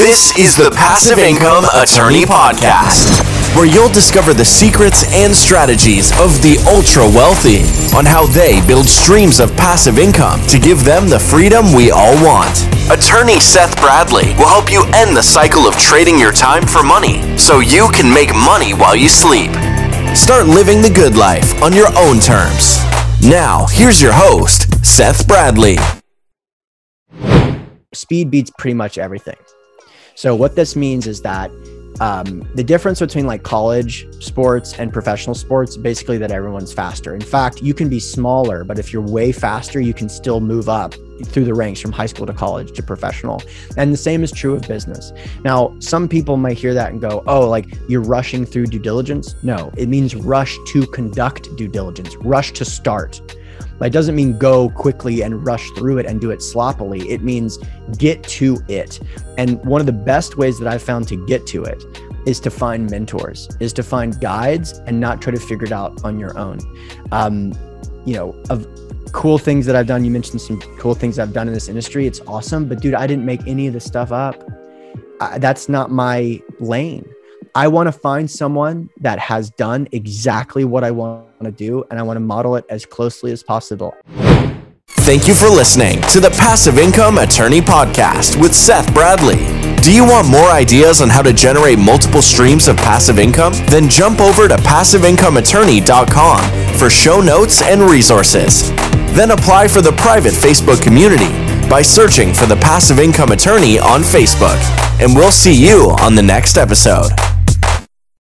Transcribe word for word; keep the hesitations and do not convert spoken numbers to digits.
This is the Passive Income Attorney Podcast, where you'll discover the secrets and strategies of the ultra-wealthy on how they build streams of passive income to give them the freedom we all want. Attorney Seth Bradley will help you end the cycle of trading your time for money so you can make money while you sleep. Start living the good life on your own terms. Now, here's your host, Seth Bradley. Speed beats pretty much everything. So what this means is that um, the difference between like college sports and professional sports, basically that everyone's faster. In fact, you can be smaller, but if you're way faster, you can still move up through the ranks from high school to college to professional. And the same is true of business. Now, some people might hear that and go, oh, like you're rushing through due diligence. No, it means rush to conduct due diligence, rush to start. That doesn't mean go quickly and rush through it and do it sloppily. It means get to it. And one of the best ways that I've found to get to it is to find mentors, is to find guides and not try to figure it out on your own. Um, you know, of cool things that I've done, you mentioned some cool things I've done in this industry. It's awesome, but dude, I didn't make any of this stuff up. I, that's not my lane. I want to find someone that has done exactly what I want to do, and I want to model it as closely as possible. Thank you for listening to the Passive Income Attorney Podcast with Seth Bradley. Do you want more ideas on how to generate multiple streams of passive income? Then jump over to passive income attorney dot com for show notes and resources. Then apply for the private Facebook community by searching for the Passive Income Attorney on Facebook. And we'll see you on the next episode.